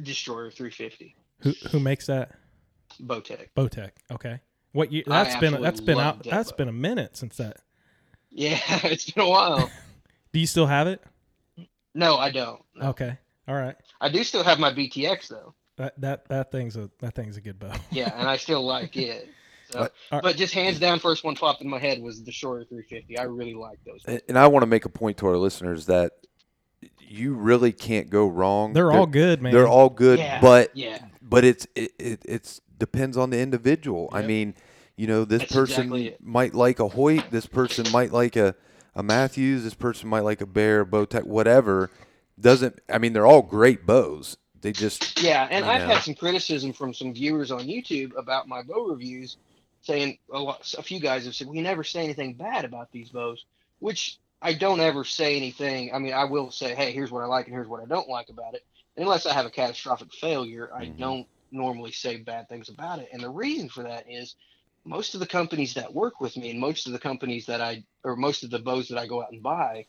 Destroyer three fifty. Who who makes that? Bowtech. Bowtech. Okay. What year? That's been that's been out. That that's bow. Been a minute since that. Yeah, it's been a while. Do you still have it? No, I don't. No. Okay. All right. I do still have my B T X though. That that that thing's a that thing's a good bow. Yeah, and I still like it. So, but, right. but just hands down, first one popped in my head was the Destroyer three fifty. I really like those. And, and I want to make a point to our listeners that you really can't go wrong. They're, they're all good, man. They're all good, yeah, but. Yeah. But it's it, it it's depends on the individual. Yep. I mean, you know, this That's person exactly might like a Hoyt. This person might like a, a Matthews. This person might like a Bear, Bowtech, whatever. Doesn't I mean, they're all great bows. They just yeah. And I've know. had some criticism from some viewers on YouTube about my bow reviews, saying a lot, a few guys have said we never say anything bad about these bows, which I don't ever say anything. I mean, I will say, hey, here's what I like and here's what I don't like about it. Unless I have a catastrophic failure, I mm-hmm. don't normally say bad things about it. And the reason for that is most of the companies that work with me and most of the companies that I – or most of the bows that I go out and buy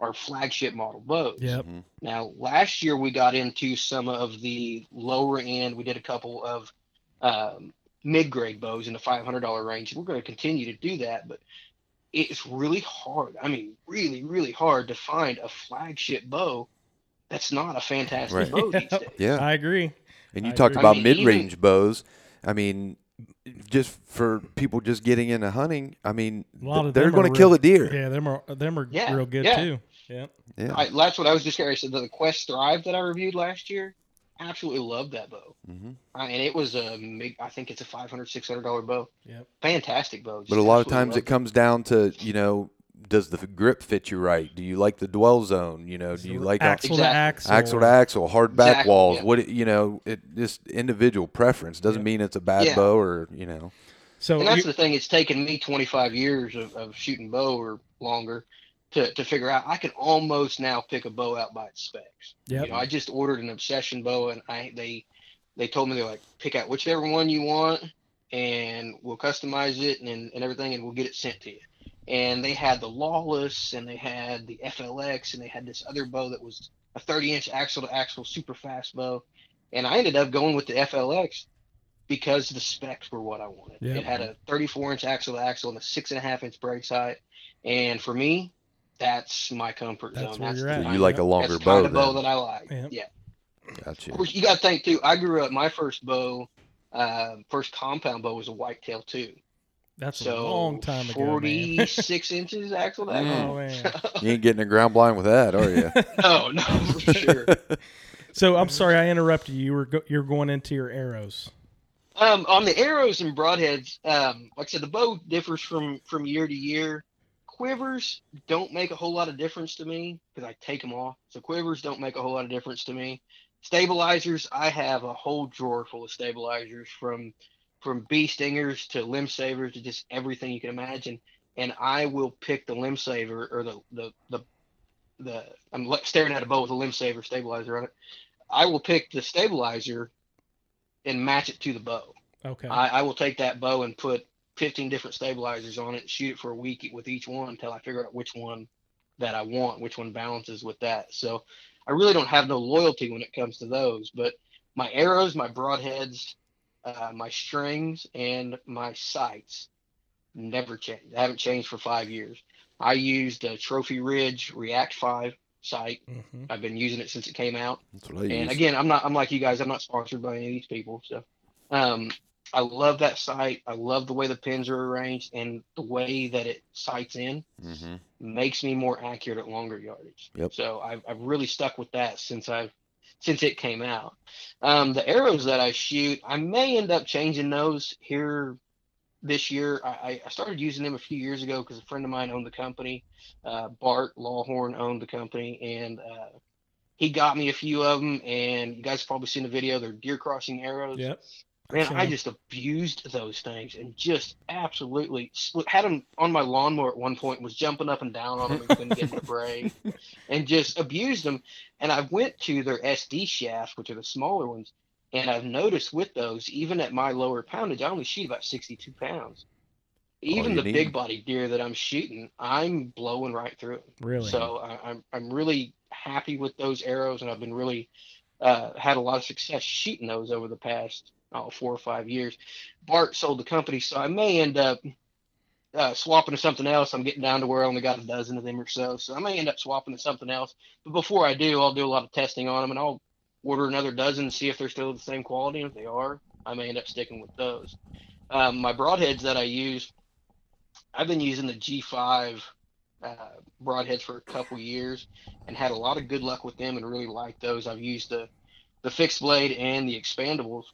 are flagship model bows. Yep. Mm-hmm. Now, last year we got into some of the lower end. We did a couple of um, mid-grade bows in the five hundred dollars range. We're going to continue to do that, but it's really hard. I mean, really, really hard to find a flagship bow that's not a fantastic right. bow these days. Yeah, I agree. And you I talked agree. about I mean, mid-range even, bows. I mean, just for people just getting into hunting, I mean, th- they're going to kill a deer. Yeah, them are them are yeah, real good yeah. too. Yeah, yeah. I, that's what I was just curious. So the Quest Thrive that I reviewed last year, absolutely loved that bow. Mm-hmm. Uh, and it was a, I think it's a five hundred dollars, six hundred dollars bow. Yep. Fantastic bow. But a lot of times it comes down to, you know, does the grip fit you right? Do you like the dwell zone? You know, do you like axle to axle, axle to axle, hard back exactly, walls? Yeah. What you know, it this individual preference doesn't yeah. mean it's a bad yeah. bow or you know. So and that's you, the thing. It's taken me twenty-five years of, of shooting bow or longer to to figure out. I can almost now pick a bow out by its specs. Yeah. You know, I just ordered an Obsession bow, and I they they told me they're like, pick out whichever one you want, and we'll customize it and and everything, and we'll get it sent to you. And they had the Lawless, and they had the F L X, and they had this other bow that was a thirty-inch axle-to-axle super fast bow. And I ended up going with the F L X because the specs were what I wanted. Yep. It had a thirty-four-inch axle-to-axle and a six and a half inch brace height. And for me, that's my comfort that's zone. Where that's you're the at. You like a longer that's bow. That's the kind of bow that I like. Yep. Yeah. Gotcha. Of course, you got to think, too, I grew up, my first bow, uh, first compound bow was a whitetail, too. That's so a long time ago, forty-six man. inches axle to axle. Oh, man. You ain't getting a ground blind with that, are you? No, no, for sure. So I'm sorry I interrupted you. You were go- you're going into your arrows. Um, on the arrows and broadheads, um, like I said, the bow differs from, from year to year. Quivers don't make a whole lot of difference to me because I take them off. So quivers don't make a whole lot of difference to me. Stabilizers, I have a whole drawer full of stabilizers from – from bee stingers to limb savers to just everything you can imagine. And I will pick the limb saver or the, the, the, the, I'm staring at a bow with a limb saver stabilizer on it. I will pick the stabilizer and match it to the bow. Okay. I, I will take that bow and put fifteen different stabilizers on it and shoot it for a week with each one until I figure out which one that I want, which one balances with that. So I really don't have no loyalty when it comes to those, but my arrows, my broadheads, uh, my strings, and my sights never changed. I haven't changed for five years. I used a Trophy Ridge React five sight. Mm-hmm. I've been using it since it came out. That's what I and use. Again, I'm not, I'm like you guys, I'm not sponsored by any of these people. So, um, I love that sight. I love the way the pins are arranged and the way that it sights in mm-hmm. makes me more accurate at longer yardage. Yep. So I've, I've really stuck with that since I've, since it came out. Um, the arrows that I shoot, I may end up changing those here this year. I, I started using them a few years ago because a friend of mine owned the company. Uh, Bart Lawhorn owned the company, and uh, he got me a few of them. And you guys have probably seen the video. They're Deer Crossing arrows. Yep. Man, I just abused those things and just absolutely had them on my lawnmower at one point, was jumping up and down on them and couldn't get in the brain, and just abused them. And I went to their S D shafts, which are the smaller ones, and I've noticed with those, even at my lower poundage, I only shoot about sixty-two pounds. Even the big body deer that I'm shooting, I'm blowing right through them. Really? So I, I'm I'm really happy with those arrows, and I've been really uh, had a lot of success shooting those over the past Oh, four or five years. Bart sold the company, so I may end up uh, swapping to something else. I'm getting down to where I only got a dozen of them or so, so I may end up swapping to something else. But before I do, I'll do a lot of testing on them, and I'll order another dozen and see if they're still the same quality. And if they are, I may end up sticking with those. Um, my broadheads that I use, I've been using the G five uh, broadheads for a couple years and had a lot of good luck with them and really like those. I've used the, the fixed blade and the expandables.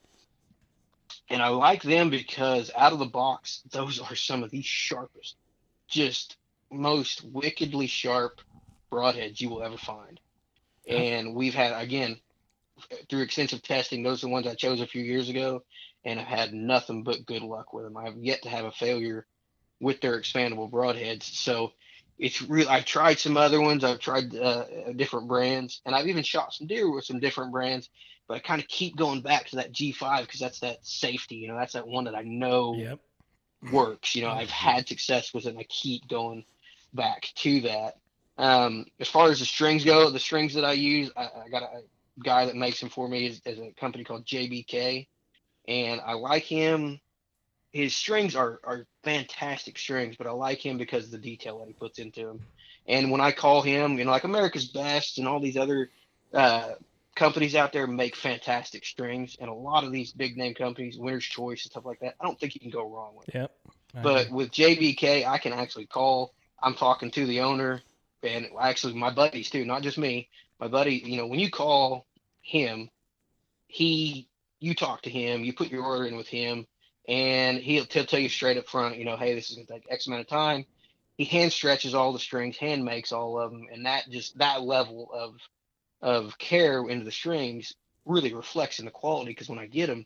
And I like them because out of the box, those are some of the sharpest, just most wickedly sharp broadheads you will ever find. And we've had, again, through extensive testing, those are the ones I chose a few years ago, and I've had nothing but good luck with them. I have yet to have a failure with their expandable broadheads. So it's real. I've tried some other ones. I've tried uh, different brands, and I've even shot some deer with some different brands. But I kind of keep going back to that G five because that's that safety, you know, that's that one that I know yep. works. You know, I've had success with it, and I keep going back to that. Um, as far as the strings go, the strings that I use, I, I got a guy that makes them for me is, is a company called J B K, and I like him. His strings are, are fantastic strings, but I like him because of the detail that he puts into them. And when I call him, you know, like America's Best and all these other uh companies out there make fantastic strings, and a lot of these big name companies, Winner's Choice and stuff like that, I don't think you can go wrong with. Yep. It. But with J B K, I can actually call. I'm talking to the owner, and actually my buddies too, not just me. My buddy, you know, when you call him, he, you talk to him, you put your order in with him, and he'll, he'll tell you straight up front, you know, hey, this is gonna take X amount of time. He hand stretches all the strings, hand makes all of them, and that just that level of of care into the strings really reflects in the quality, because when I get them,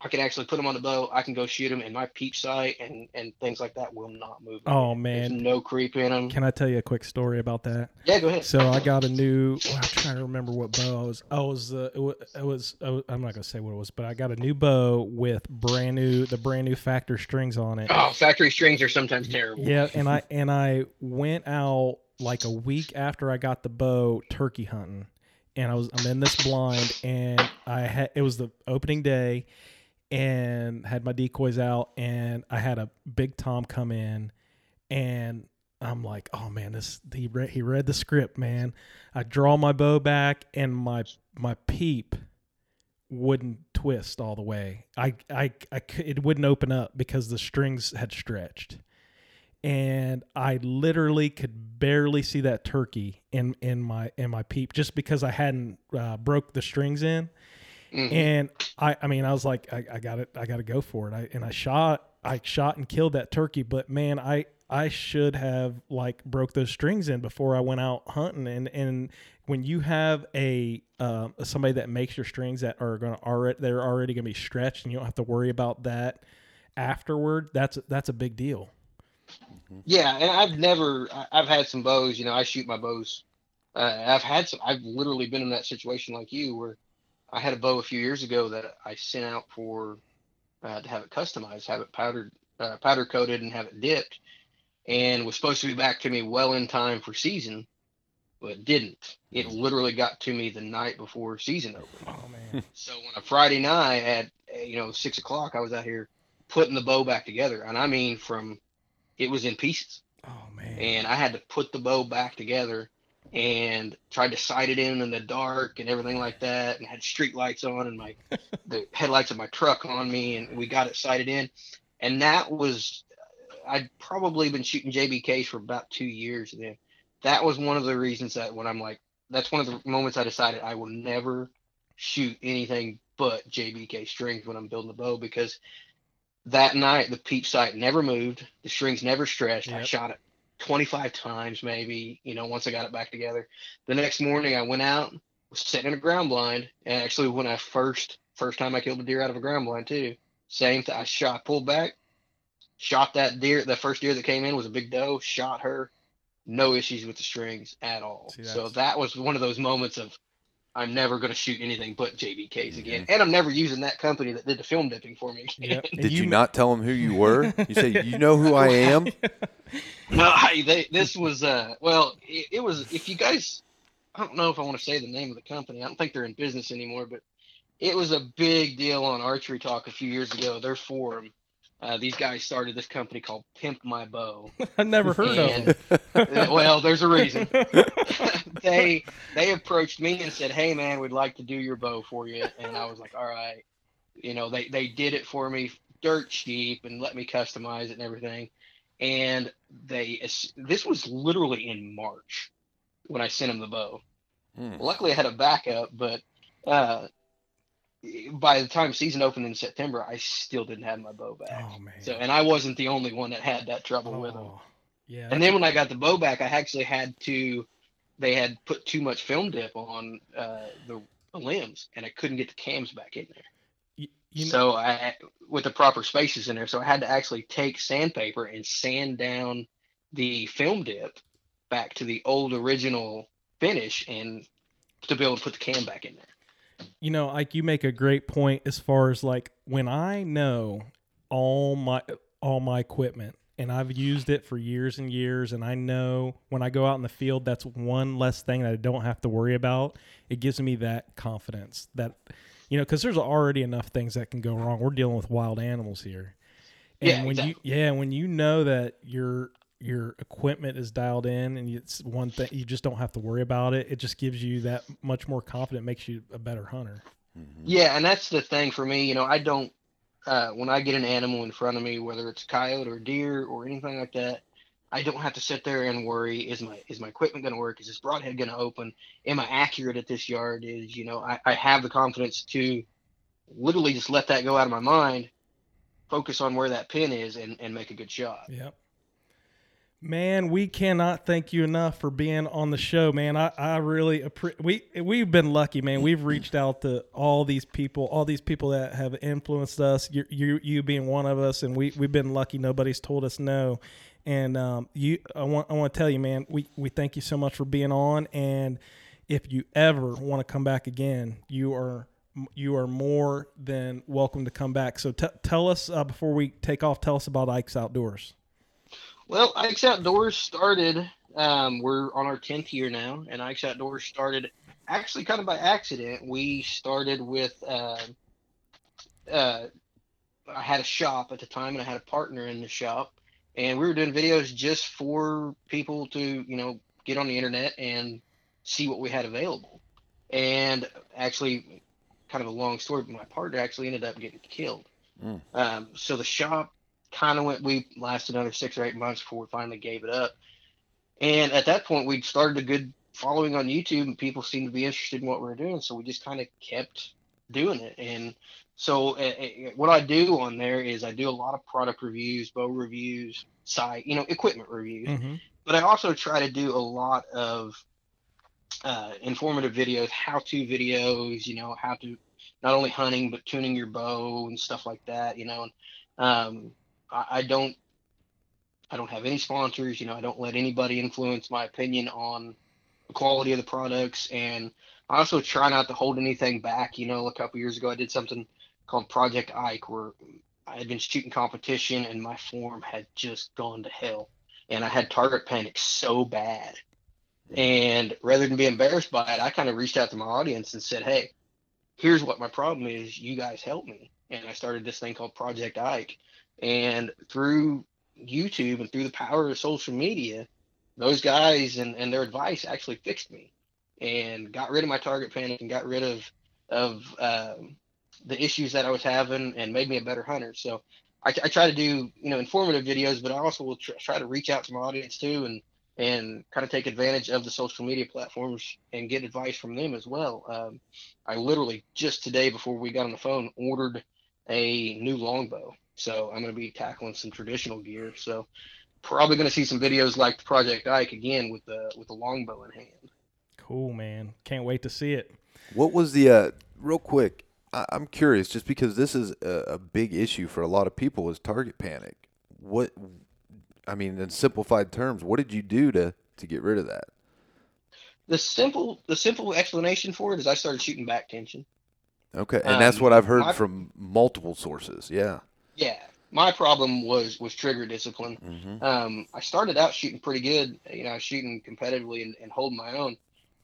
I can actually put them on the bow, I can go shoot them, and my peep sight and, and things like that will not move. Oh, me. Man. There's no creep in them. Can I tell you a quick story about that? Yeah, go ahead. So I got a new, well, I'm trying to remember what bow I was, I was, uh, it was, it was, I was I'm not going to say what it was, but I got a new bow with brand new, the brand new factory strings on it. Oh, factory strings are sometimes terrible. Yeah, and I and I went out like a week after I got the bow turkey hunting, and I was, I'm in this blind, and I had, it was the opening day, and had my decoys out, and I had a big Tom come in, and I'm like, oh man, this, he read, he read the script, man. I draw my bow back, and my, my peep wouldn't twist all the way. I, I, I, it wouldn't open up because the strings had stretched. And I literally could barely see that turkey in, in my in my peep just because I hadn't uh, broke the strings in. Mm-hmm. And I, I mean, I was like, I, I got it, I got to go for it. I, and I shot, I shot and killed that turkey. But man, I I should have like broke those strings in before I went out hunting. And and when you have a uh, somebody that makes your strings that are going to already they're already going to be stretched, and you don't have to worry about that afterward. That's that's a big deal. Yeah, and I've never, I've had some bows, you know, I shoot my bows. Uh, I've had some, I've literally been in that situation like you where I had a bow a few years ago that I sent out for uh, to have it customized, have it powdered, uh, powder coated, and have it dipped, and was supposed to be back to me well in time for season, but didn't. It literally got to me the night before season opened. Oh man! So on a Friday night at you know six o'clock, I was out here putting the bow back together, and I mean from it was in pieces. Oh man! And I had to put the bow back together. And tried to sight it in in the dark and everything like that, and had street lights on and my the headlights of my truck on me, and we got it sighted in. And that was, I'd probably been shooting J B Ks for about two years then. That was one of the reasons that when I'm like, that's one of the moments I decided I will never shoot anything but J B K strings when I'm building the bow, because that night the peep sight never moved, the strings never stretched. Yep. I shot it twenty-five times maybe, you know, once I got it back together. The next morning I went out, was sitting in a ground blind, and actually when I first, first time I killed a deer out of a ground blind too, same thing. I shot, pulled back, shot that deer, the first deer that came in was a big doe, shot her, no issues with the strings at all. See, so that was one of those moments of, I'm never going to shoot anything but J B Ks mm-hmm. again. And I'm never using that company that did the film dipping for me again. Yep. Did you, you not tell them who you were? You say, you know who I am? No, I, they, this was, uh, well, it, it was, if you guys, I don't know if I want to say the name of the company. I don't think they're in business anymore, but it was a big deal on Archery Talk a few years ago. Their forum, uh, these guys started this company called Pimp My Bow. I've never heard and, of them. Well, there's a reason. They they approached me and said, hey, man, we'd like to do your bow for you. And I was like, all right. You know, they, they did it for me dirt cheap and let me customize it and everything. And they this was literally in March when I sent them the bow. Hmm. Luckily, I had a backup, but uh, by the time season opened in September, I still didn't have my bow back. Oh, man. So, and I wasn't the only one that had that trouble oh, with them. Yeah. And then when I got the bow back, I actually had to... they had put too much film dip on uh, the limbs, and I couldn't get the cams back in there. You, you know, so I, with the proper spaces in there, so I had to actually take sandpaper and sand down the film dip back to the old original finish, and to be able to put the cam back in there. You know, Ike, you make a great point as far as like when I know all my all my equipment. And I've used it for years and years, and I know when I go out in the field, that's one less thing that I don't have to worry about. It gives me that confidence that, you know, because there's already enough things that can go wrong. We're dealing with wild animals here. And yeah, when exactly. you yeah, when you know that your your equipment is dialed in and it's one thing, you just don't have to worry about it. It just gives you that much more confidence, makes you a better hunter. Mm-hmm. Yeah, and that's the thing for me. You know, I don't. Uh, when I get an animal in front of me, whether it's a coyote or deer or anything like that, I don't have to sit there and worry, is my is my equipment going to work? Is this broadhead going to open? Am I accurate at this yard? Is, you know, I, I have the confidence to literally just let that go out of my mind, focus on where that pin is, and, and make a good shot. Yep. Man, we cannot thank you enough for being on the show, man. I, I really appreciate we we've been lucky, man. We've reached out to all these people, all these people that have influenced us. You you you being one of us, and we we've been lucky. Nobody's told us no. And um, you, I want I want to tell you, man. We we thank you so much for being on. And if you ever want to come back again, you are you are more than welcome to come back. So t- tell us uh, before we take off. Tell us about Ike's Outdoors. Well, Ike's Outdoors started, um, we're on our tenth year now, and Ike's Outdoors started actually kind of by accident. We started with, uh, uh, I had a shop at the time, and I had a partner in the shop, and we were doing videos just for people to, you know, get on the internet and see what we had available. And actually, kind of a long story, but my partner actually ended up getting killed. Mm. Um, so the shop kind of went, we lasted another six or eight months before we finally gave it up. And at that point, we'd started a good following on YouTube, and people seemed to be interested in what we were doing. So we just kind of kept doing it. And so uh, what I do on there is I do a lot of product reviews, bow reviews, site, you know, equipment reviews. Mm-hmm. But I also try to do a lot of uh, informative videos, how-to videos, you know, how to not only hunting, but tuning your bow and stuff like that, you know, and, um, I don't, I don't have any sponsors, you know, I don't let anybody influence my opinion on the quality of the products. And I also try not to hold anything back. You know, a couple years ago, I did something called Project Ike, where I had been shooting competition and my form had just gone to hell, and I had target panic so bad. And rather than be embarrassed by it, I kind of reached out to my audience and said, hey, here's what my problem is. You guys help me. And I started this thing called Project Ike. And through YouTube and through the power of social media, those guys and, and their advice actually fixed me and got rid of my target panic and got rid of of um, the issues that I was having and made me a better hunter. So I, I try to do, you know, informative videos, but I also will tr- try to reach out to my audience too and and kind of take advantage of the social media platforms and get advice from them as well. Um, I literally just today before we got on the phone ordered a new longbow. So I'm going to be tackling some traditional gear. So probably going to see some videos like the Project Ike again with the, with the longbow in hand. Cool, man. Can't wait to see it. What was the, uh, real quick, I, I'm curious just because this is a, a big issue for a lot of people is target panic. What, I mean, in simplified terms, what did you do to, to get rid of that? The simple, the simple explanation for it is I started shooting back tension. Okay. And um, that's what I've heard I, from multiple sources. Yeah. Yeah. My problem was, was trigger discipline. Mm-hmm. Um, I started out shooting pretty good. You know, I was shooting competitively and, and holding my own.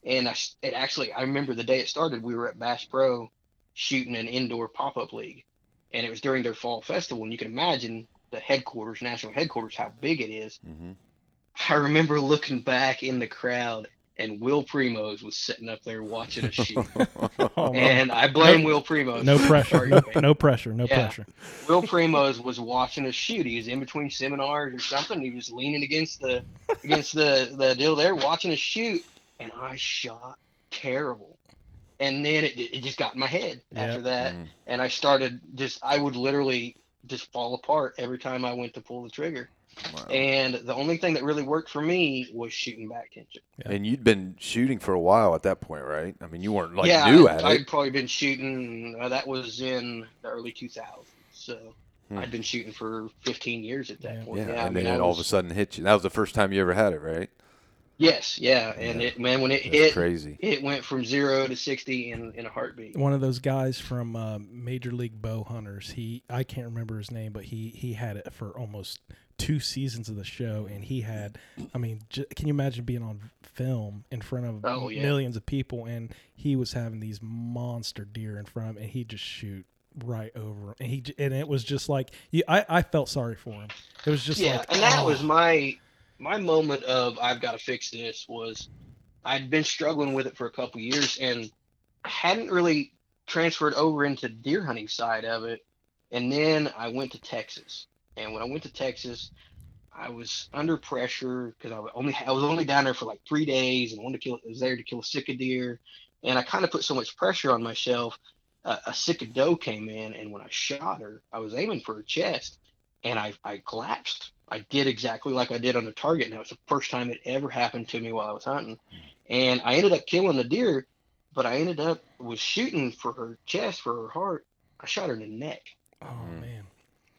And I, it actually, I remember the day it started, we were at Bass Pro shooting an indoor pop-up league. And it was during their fall festival. And you can imagine the headquarters, national headquarters, how big it is. Mm-hmm. I remember looking back in the crowd and Will Primos was sitting up there watching us shoot. oh, and I blame no, Will Primos. No pressure. No, no pressure. No yeah. pressure. Will Primos was watching us shoot. He was in between seminars or something. He was leaning against the against the, the deal there watching us shoot. And I shot terrible. And then it, it just got in my head after yep. that. Mm. And I started just, I would literally just fall apart every time I went to pull the trigger. Wow. And the only thing that really worked for me was shooting back tension. Yeah. And you'd been shooting for a while at that point, right? I mean, you weren't like yeah, new I, at I'd it. I'd probably been shooting, uh, that was in the early two thousands. So hmm. I'd been shooting for fifteen years at that yeah. point. Yeah, yeah and I mean, then it all was, of a sudden hit you. That was the first time you ever had it, right? Yes, yeah. And yeah. it, man, when it That's hit, crazy. It went from zero to sixty in, in a heartbeat. One of those guys from uh, Major League Bow Hunters, he, I can't remember his name, but he, he had it for almost two seasons of the show, and he had, I mean, j- can you imagine being on film in front of oh, yeah. millions of people, and he was having these monster deer in front of him, and he just shoot right over him. And he and it was just like, you, I, I felt sorry for him. It was just yeah, like, and that oh. was my my moment of I've got to fix this was I'd been struggling with it for a couple years and hadn't really transferred over into the deer hunting side of it, and then I went to Texas. And when I went to Texas, I was under pressure because I, I was only down there for like three days and wanted to kill, I was there to kill a sick of deer. And I kind of put so much pressure on myself. Uh, a sick of doe came in, and when I shot her, I was aiming for her chest, and I, I collapsed. I did exactly like I did on the target, and that was the first time it ever happened to me while I was hunting. And I ended up killing the deer, but I ended up was shooting for her chest, for her heart. I shot her in the neck. Oh, man.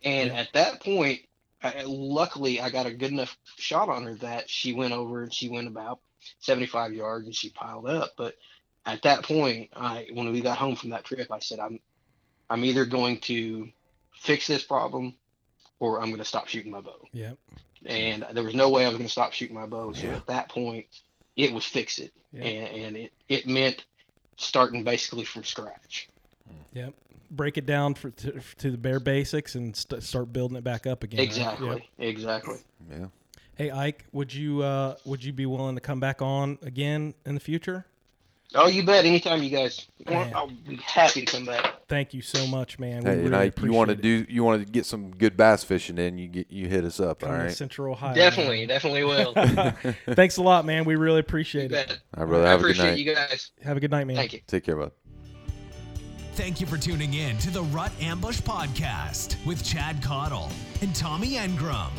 And yeah. at that point, I, luckily, I got a good enough shot on her that she went over and she went about seventy-five yards and she piled up. But at that point, I when we got home from that trip, I said, I'm I'm either going to fix this problem or I'm going to stop shooting my bow. Yep. And there was no way I was going to stop shooting my bow. So yeah. at that point, it was fix it. Yeah. And, and it, it meant starting basically from scratch. Yep. Break it down for to, to the bare basics and st- start building it back up again. Exactly. Right? Yep. Exactly. Yeah. Hey, Ike, would you uh, would you be willing to come back on again in the future? Oh, you bet. Anytime you guys want, I'll be happy to come back. Thank you so much, man. Hey, we really Ike, you want to do you want to get some good bass fishing in? You get you hit us up. Come all right. Central Ohio. Definitely, man. Definitely will. Thanks a lot, man. We really appreciate you it. All right, brother. Have I appreciate a good night. You guys. Have a good night, man. Thank you. Take care, bud. Thank you for tuning in to the Rut Ambush Podcast with Chad Cottle and Tommy Engram.